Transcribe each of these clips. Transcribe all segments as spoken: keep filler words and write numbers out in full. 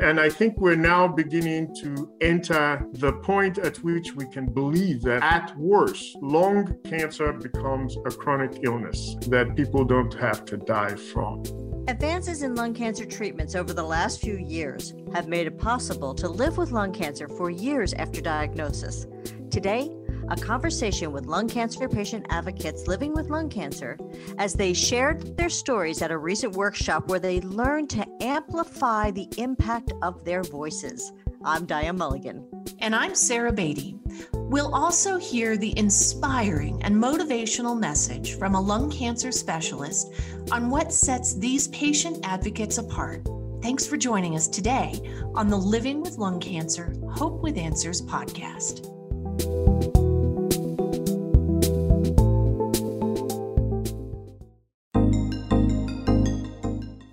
And I think we're now beginning to enter the point at which we can believe that at worst, lung cancer becomes a chronic illness that people don't have to die from. Advances in lung cancer treatments over the last few years have made it possible to live with lung cancer for years after diagnosis. Today, a conversation with lung cancer patient advocates living with lung cancer as they shared their stories at a recent workshop where they learned to amplify the impact of their voices. I'm Diane Mulligan. And I'm Sarah Beatty. We'll also hear the inspiring and motivational message from a lung cancer specialist on what sets these patient advocates apart. Thanks for joining us today on the Living with Lung Cancer Hope with Answers podcast.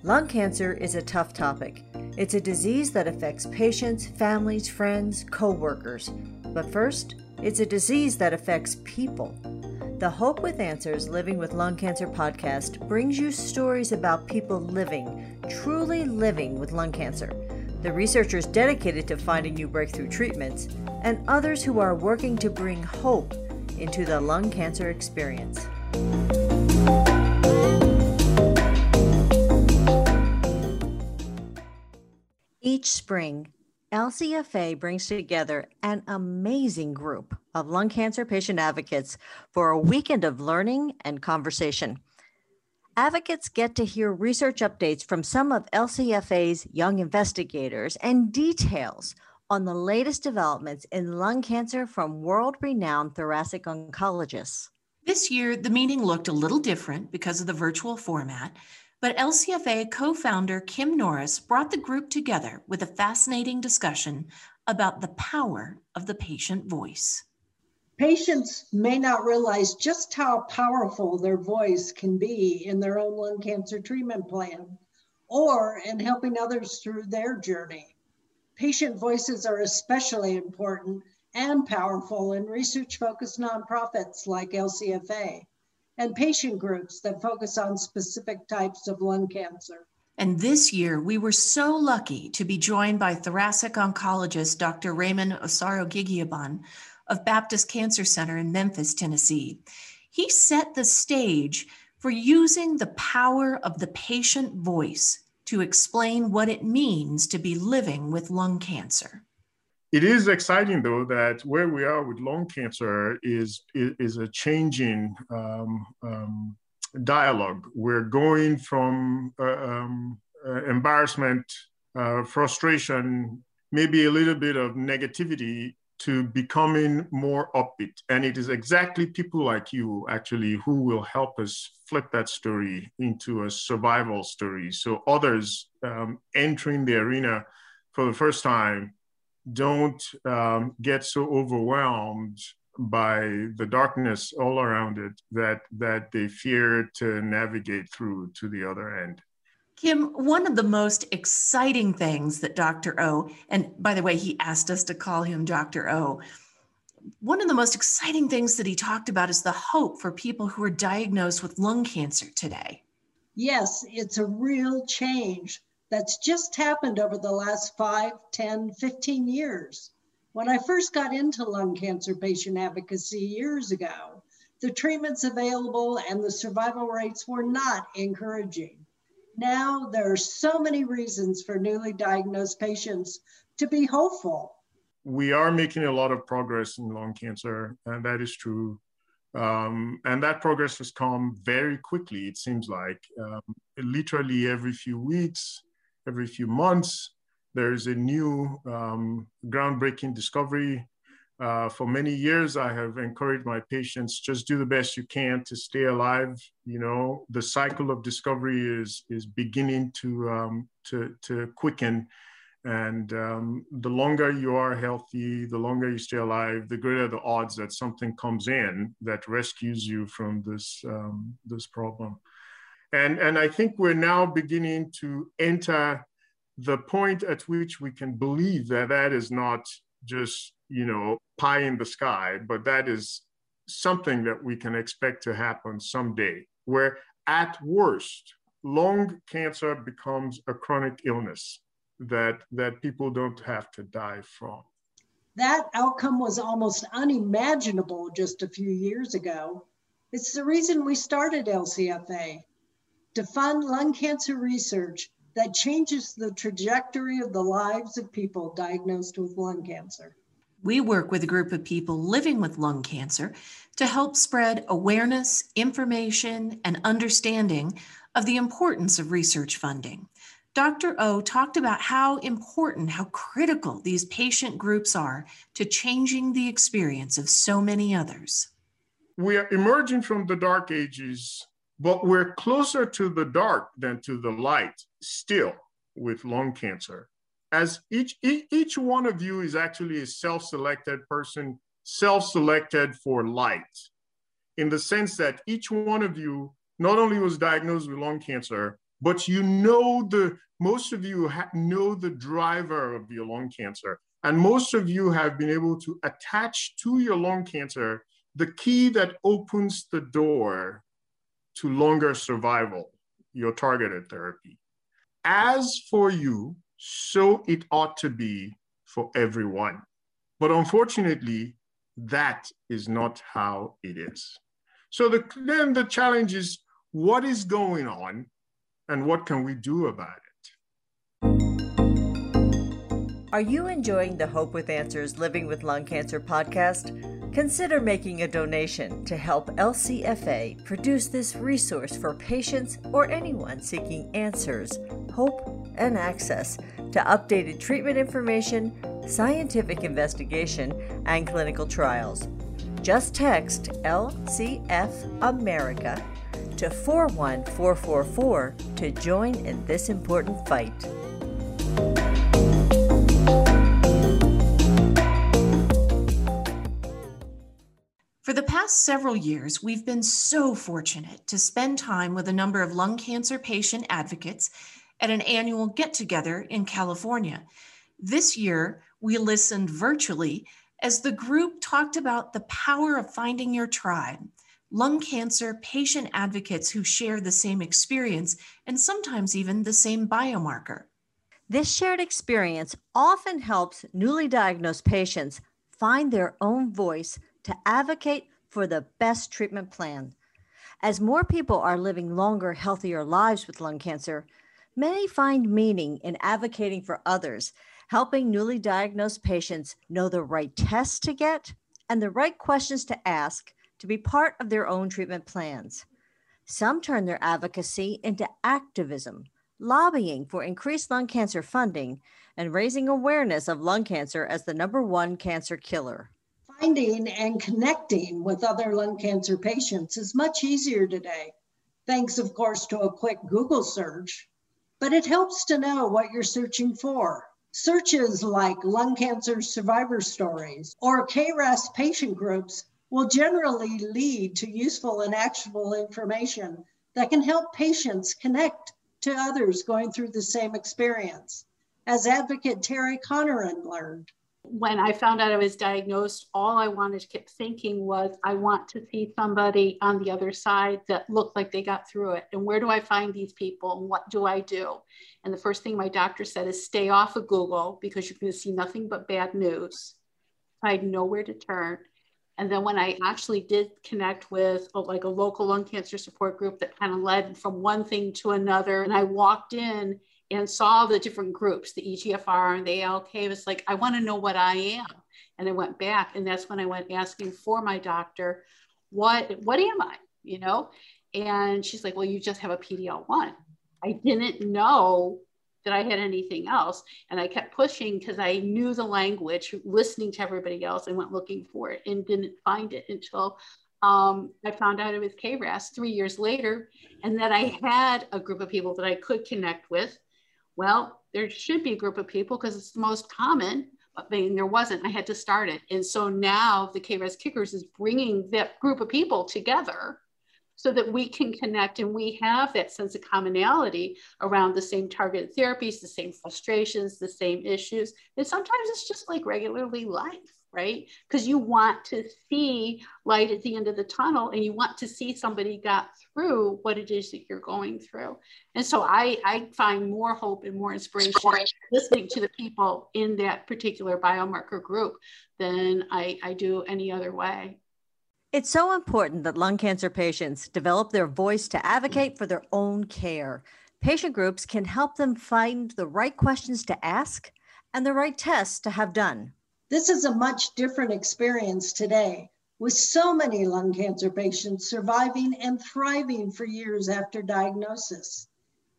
Lung cancer is a tough topic. It's a disease that affects patients, families, friends, co-workers. But first, it's a disease that affects people. The Hope with Answers Living with Lung Cancer podcast brings you stories about people living, truly living with lung cancer, the researchers dedicated to finding new breakthrough treatments, and others who are working to bring hope into the lung cancer experience. Each spring, L C F A brings together an amazing group of lung cancer patient advocates for a weekend of learning and conversation. Advocates get to hear research updates from some of L C F A's young investigators and details on the latest developments in lung cancer from world-renowned thoracic oncologists. This year, the meeting looked a little different because of the virtual format, but L C F A co-founder Kim Norris brought the group together with a fascinating discussion about the power of the patient voice. Patients may not realize just how powerful their voice can be in their own lung cancer treatment plan or in helping others through their journey. Patient voices are especially important and powerful in research-focused nonprofits like L C F A and patient groups that focus on specific types of lung cancer. And this year, we were so lucky to be joined by thoracic oncologist Doctor Raymond Osaro Gigiaban of Baptist Cancer Center in Memphis, Tennessee. He set the stage for using the power of the patient voice to explain what it means to be living with lung cancer. It is exciting, though, that where we are with lung cancer is, is, is a changing um, um, dialogue. We're going from uh, um, uh, embarrassment, uh, frustration, maybe a little bit of negativity to becoming more upbeat. And it is exactly people like you, actually, who will help us flip that story into a survival story. So others um, entering the arena for the first time don't um, get so overwhelmed by the darkness all around it that that they fear to navigate through to the other end. Kim, one of the most exciting things that Doctor O, and by the way, he asked us to call him Doctor O, one of the most exciting things that he talked about is the hope for people who are diagnosed with lung cancer today. Yes, it's a real change that's just happened over the last five, ten, fifteen years. When I first got into lung cancer patient advocacy years ago, the treatments available and the survival rates were not encouraging. Now there are so many reasons for newly diagnosed patients to be hopeful. We are making a lot of progress in lung cancer, and that is true. Um, and that progress has come very quickly, it seems like. Um, literally every few weeks, every few months, there is a new um, groundbreaking discovery. Uh, for many years, I have encouraged my patients, just do the best you can to stay alive. You know, the cycle of discovery is, is beginning to, um, to, to quicken. And um, the longer you are healthy, the longer you stay alive, the greater the odds that something comes in that rescues you from this, um, this problem. And, and I think we're now beginning to enter the point at which we can believe that that is not just, you know, pie in the sky, but that is something that we can expect to happen someday, where at worst, lung cancer becomes a chronic illness that, that people don't have to die from. That outcome was almost unimaginable just a few years ago. It's the reason we started L C F A, to fund lung cancer research that changes the trajectory of the lives of people diagnosed with lung cancer. We work with a group of people living with lung cancer to help spread awareness, information, and understanding of the importance of research funding. Doctor O talked about how important, how critical these patient groups are to changing the experience of so many others. We are emerging from the dark ages, but we're closer to the dark than to the light still with lung cancer. As each, each one of you is actually a self-selected person, self-selected for light, in the sense that each one of you not only was diagnosed with lung cancer, but you know the, most of you ha- know the driver of your lung cancer. And most of you have been able to attach to your lung cancer the key that opens the door to longer survival, your targeted therapy. As for you, so it ought to be for everyone. But unfortunately, that is not how it is. So the, then the challenge is, what is going on? And what can we do about it? Are you enjoying the Hope with Answers Living with Lung Cancer podcast? Consider making a donation to help L C F A produce this resource for patients or anyone seeking answers, hope, and access to updated treatment information, scientific investigation, and clinical trials. Just text L C F America to four one four four four to join in this important fight. For the past several years, we've been so fortunate to spend time with a number of lung cancer patient advocates at an annual get-together in California. This year, we listened virtually as the group talked about the power of finding your tribe, lung cancer patient advocates who share the same experience and sometimes even the same biomarker. This shared experience often helps newly diagnosed patients find their own voice to advocate for the best treatment plan. As more people are living longer, healthier lives with lung cancer, many find meaning in advocating for others, helping newly diagnosed patients know the right tests to get and the right questions to ask to be part of their own treatment plans. Some turn their advocacy into activism, lobbying for increased lung cancer funding, and raising awareness of lung cancer as the number one cancer killer. Finding and connecting with other lung cancer patients is much easier today, thanks, of course, to a quick Google search, but it helps to know what you're searching for. Searches like lung cancer survivor stories or K R A S patient groups will generally lead to useful and actionable information that can help patients connect to others going through the same experience, as advocate Terry Conneran learned. When I found out I was diagnosed, all I wanted to keep thinking was, I want to see somebody on the other side that looked like they got through it. And where do I find these people? And what do I do? And the first thing my doctor said is, stay off of Google, because you're going to see nothing but bad news. I had nowhere to turn. And then when I actually did connect with a, like a local lung cancer support group that kind of led from one thing to another, and I walked in and saw the different groups, the E G F R and the A L K, it was like, I want to know what I am. And I went back, and that's when I went asking for my doctor, what, what am I, you know? And she's like, well, you just have a P D L one. I didn't know that I had anything else. And I kept pushing because I knew the language, listening to everybody else, and went looking for it and didn't find it until um, I found out it was K R A S three years later. And that I had a group of people that I could connect with. Well, there should be a group of people because it's the most common, but then there wasn't. I had to start it. And so now the K R A S Kickers is bringing that group of people together so that we can connect and we have that sense of commonality around the same targeted therapies, the same frustrations, the same issues. And sometimes it's just like regularly life, right? Because you want to see light at the end of the tunnel, and you want to see somebody got through what it is that you're going through. And so I, I find more hope and more inspiration listening to the people in that particular biomarker group than I, I do any other way. It's so important that lung cancer patients develop their voice to advocate for their own care. Patient groups can help them find the right questions to ask and the right tests to have done. This is a much different experience today, with so many lung cancer patients surviving and thriving for years after diagnosis.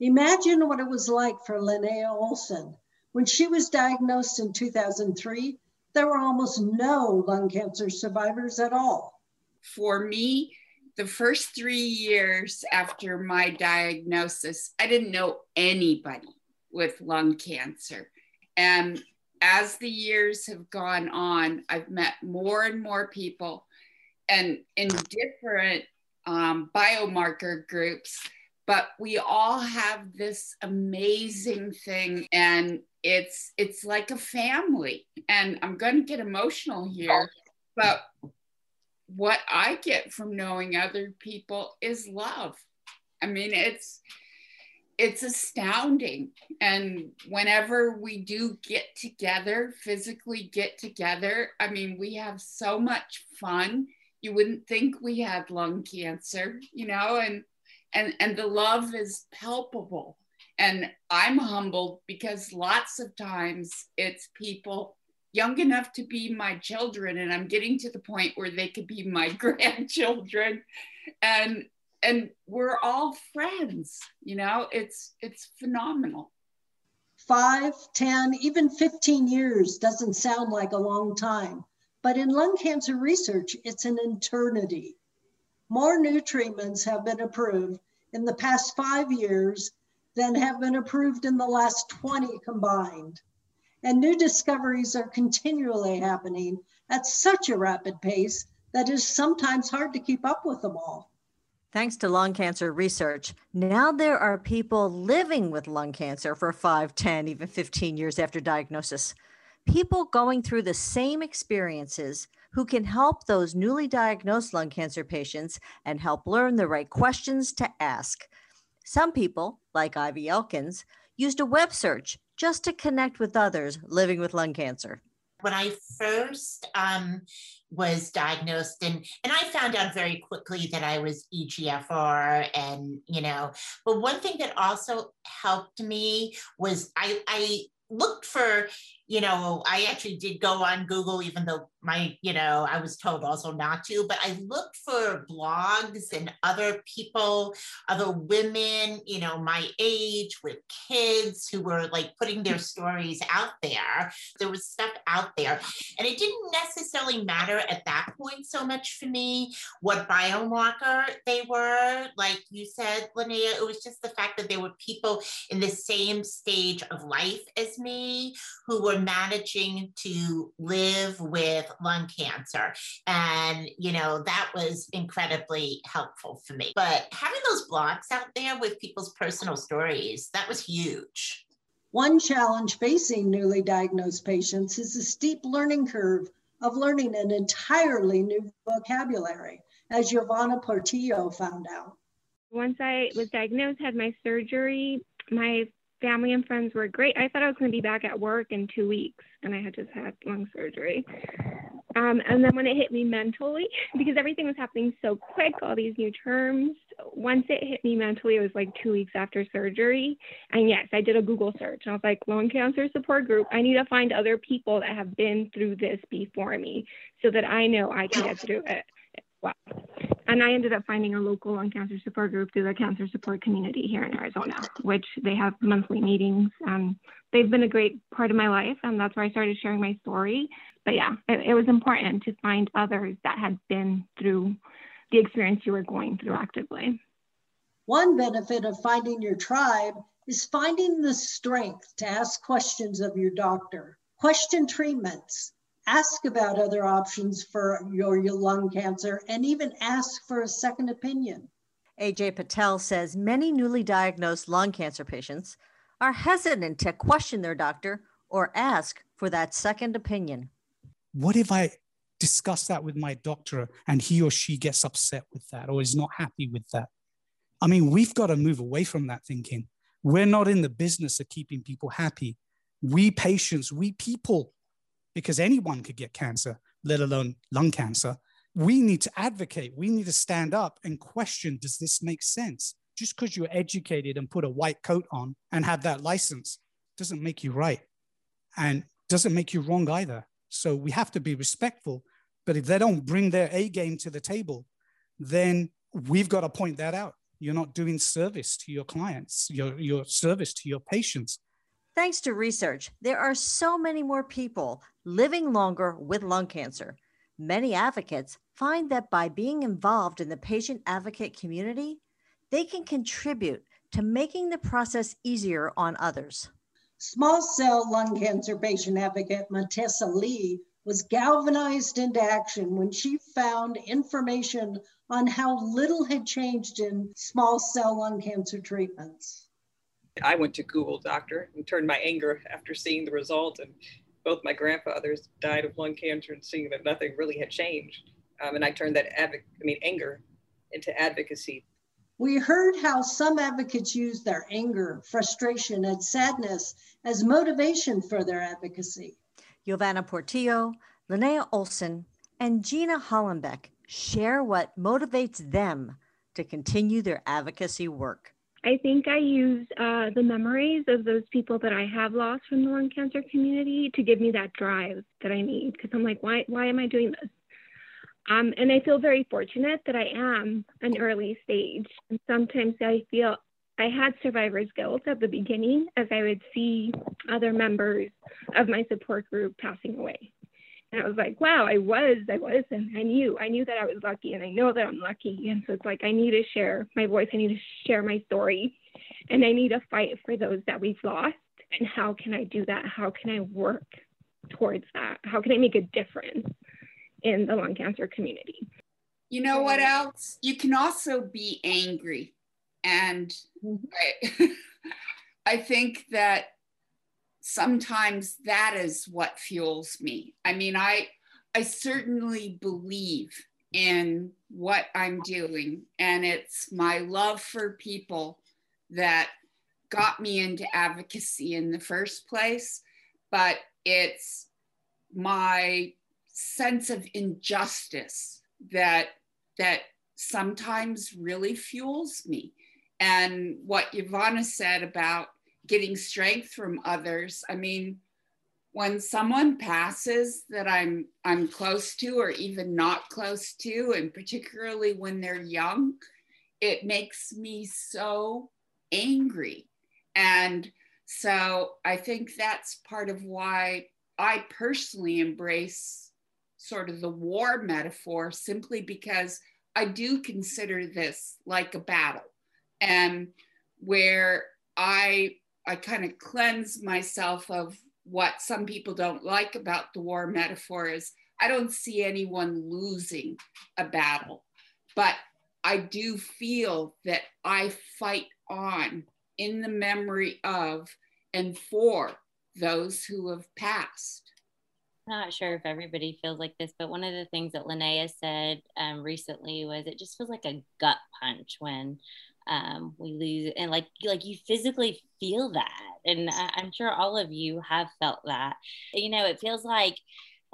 Imagine what it was like for Linnea Olson. When she was diagnosed in two thousand three, there were almost no lung cancer survivors at all. For me, the first three years after my diagnosis, I didn't know anybody with lung cancer. And as the years have gone on, I've met more and more people, and in different um, biomarker groups, but we all have this amazing thing, and it's, it's like a family. And I'm going to get emotional here, but what I get from knowing other people is love. I mean, it's, it's astounding. And whenever we do get together, physically get together, I mean, we have so much fun. You wouldn't think we had lung cancer, you know, and, and, and the love is palpable. And I'm humbled because lots of times it's people young enough to be my children, and I'm getting to the point where they could be my grandchildren, and and we're all friends, you know, it's it's phenomenal. Five, ten, even fifteen years doesn't sound like a long time, but in lung cancer research, it's an eternity. More new treatments have been approved in the past five years than have been approved in the last twenty combined. And new discoveries are continually happening at such a rapid pace that it is sometimes hard to keep up with them all. Thanks to lung cancer research, now there are people living with lung cancer for five, ten, even fifteen years after diagnosis. People going through the same experiences who can help those newly diagnosed lung cancer patients and help learn the right questions to ask. Some people, like Ivy Elkins, used a web search just to connect with others living with lung cancer. When I first um, was diagnosed, and, and I found out very quickly that I was E G F R, and, you know, but one thing that also helped me was I, I looked for, you know, I actually did go on Google, even though my, you know, I was told also not to, but I looked for blogs and other people, other women, you know, my age with kids who were like putting their stories out there. There was stuff out there. And it didn't necessarily matter at that point so much for me what biomarker they were. Like you said, Linnea, it was just the fact that there were people in the same stage of life as me who were managing to live with lung cancer. And, you know, that was incredibly helpful for me. But having those blogs out there with people's personal stories, that was huge. One challenge facing newly diagnosed patients is the steep learning curve of learning an entirely new vocabulary, as Giovanna Portillo found out. Once I was diagnosed, had my surgery, my family and friends were great. I thought I was going to be back at work in two weeks, and I had just had lung surgery. Um, and then when it hit me mentally, because everything was happening so quick, all these new terms, once it hit me mentally, it was like two weeks after surgery. And yes, I did a Google search, and I was like, lung cancer support group. I need to find other people that have been through this before me so that I know I can get through it as well. And I ended up finding a local lung cancer support group through the Cancer Support Community here in Arizona, which they have monthly meetings. Um, they've been a great part of my life, and that's where I started sharing my story. But yeah, it, it was important to find others that had been through the experience you were going through actively. One benefit of finding your tribe is finding the strength to ask questions of your doctor, question treatments, ask about other options for your, your lung cancer, and even ask for a second opinion. A J Patel says many newly diagnosed lung cancer patients are hesitant to question their doctor or ask for that second opinion. What if I discuss that with my doctor and he or she gets upset with that or is not happy with that? I mean, we've got to move away from that thinking. We're not in the business of keeping people happy. We patients, we people, because anyone could get cancer, let alone lung cancer. We need to advocate. We need to stand up and question, does this make sense? Just because you're educated and put a white coat on and have that license doesn't make you right and doesn't make you wrong either. So we have to be respectful. But if they don't bring their A game to the table, then we've got to point that out. You're not doing service to your clients, your, your service to your patients. Thanks to research, there are so many more people living longer with lung cancer. Many advocates find that by being involved in the patient advocate community, they can contribute to making the process easier on others. Small cell lung cancer patient advocate Mattessa Lee was galvanized into action when she found information on how little had changed in small cell lung cancer treatments. I went to Google doctor and turned my anger after seeing the result, and both my grandfathers died of lung cancer and seeing that nothing really had changed. Um, and I turned that advoc- I mean, anger into advocacy. We heard how some advocates use their anger, frustration, and sadness as motivation for their advocacy. Giovanna Portillo, Linnea Olson, and Gina Hollenbeck share what motivates them to continue their advocacy work. I think I use uh, the memories of those people that I have lost from the lung cancer community to give me that drive that I need, because I'm like, why, why am I doing this? Um, and I feel very fortunate that I am an early stage. And sometimes I feel I had survivor's guilt at the beginning as I would see other members of my support group passing away. And I was like, wow, I was, I was, and I knew, I knew that I was lucky, and I know that I'm lucky. And so it's like, I need to share my voice. I need to share my story, and I need to fight for those that we've lost. And how can I do that? How can I work towards that? How can I make a difference in the lung cancer community? You know what else? You can also be angry. And I, I think that sometimes that is what fuels me. I mean, I I certainly believe in what I'm doing, and it's my love for people that got me into advocacy in the first place, but it's my sense of injustice that that sometimes really fuels me. And what Giovanna said about getting strength from others. I mean, when someone passes that I'm I'm close to or even not close to, and particularly when they're young, it makes me so angry. And so I think that's part of why I personally embrace sort of the war metaphor, simply because I do consider this like a battle, and where I I kind of cleanse myself of what some people don't like about the war metaphor is I don't see anyone losing a battle, but I do feel that I fight on in the memory of and for those who have passed. I'm not sure if everybody feels like this, but one of the things that Linnea said um, recently was it just feels like a gut punch when Um, we lose, and like like you physically feel that, and I, I'm sure all of you have felt that. You know, it feels like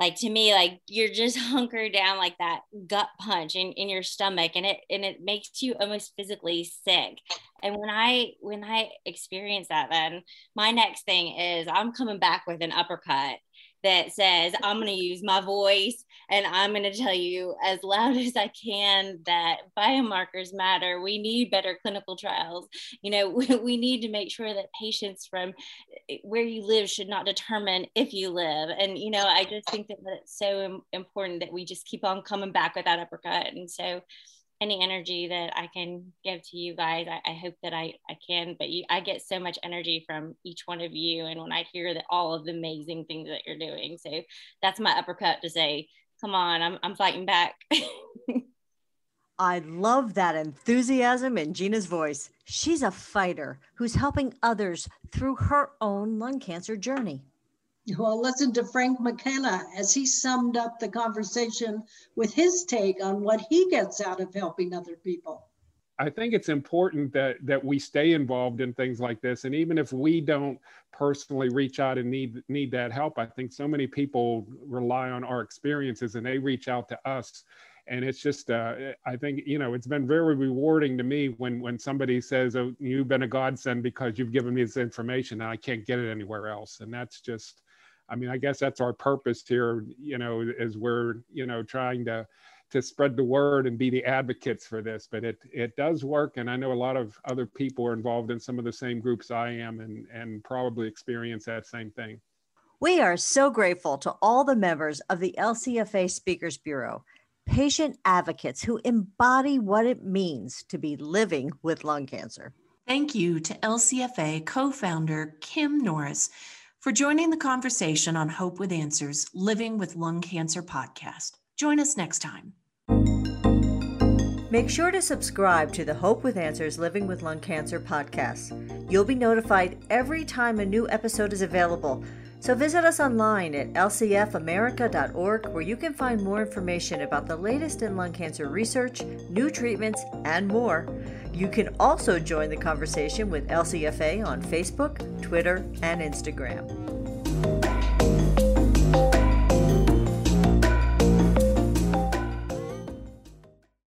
like to me like you're just hunkered down, like that gut punch in, in your stomach, and it and it makes you almost physically sick. And when I when I experience that, then my next thing is I'm coming back with an uppercut that says I'm going to use my voice, and I'm going to tell you as loud as I can that biomarkers matter. We need better clinical trials. You know, we, we need to make sure that patients from where you live should not determine if you live. And, you know, I just think that it's so important that we just keep on coming back with that uppercut. And so any energy that I can give to you guys, I, I hope that I, I can, but you, I get so much energy from each one of you. And when I hear that all of the amazing things that you're doing, so that's my uppercut to say, come on, I'm, I'm fighting back. I love that enthusiasm in Gina's voice. She's a fighter who's helping others through her own lung cancer journey. Well, listen to Frank McKenna as he summed up the conversation with his take on what he gets out of helping other people. I think it's important that that we stay involved in things like this. And even if we don't personally reach out and need need that help, I think so many people rely on our experiences and they reach out to us. And it's just, uh, I think, you know, it's been very rewarding to me when when somebody says, oh, you've been a godsend because you've given me this information and I can't get it anywhere else. And that's just, I mean, I guess that's our purpose here, you know, as we're, you know, trying to to spread the word and be the advocates for this. But it it does work. And I know a lot of other people are involved in some of the same groups I am and, and probably experience that same thing. We are so grateful to all the members of the L C F A Speakers Bureau, patient advocates who embody what it means to be living with lung cancer. Thank you to L C F A co-founder Kim Norris for joining the conversation on Hope with Answers Living with Lung Cancer podcast. Join us next time. Make sure to subscribe to the Hope with Answers Living with Lung Cancer podcast. You'll be notified every time a new episode is available. So visit us online at L C F America dot org where you can find more information about the latest in lung cancer research, new treatments, and more. You can also join the conversation with L C F A on Facebook, Twitter, and Instagram.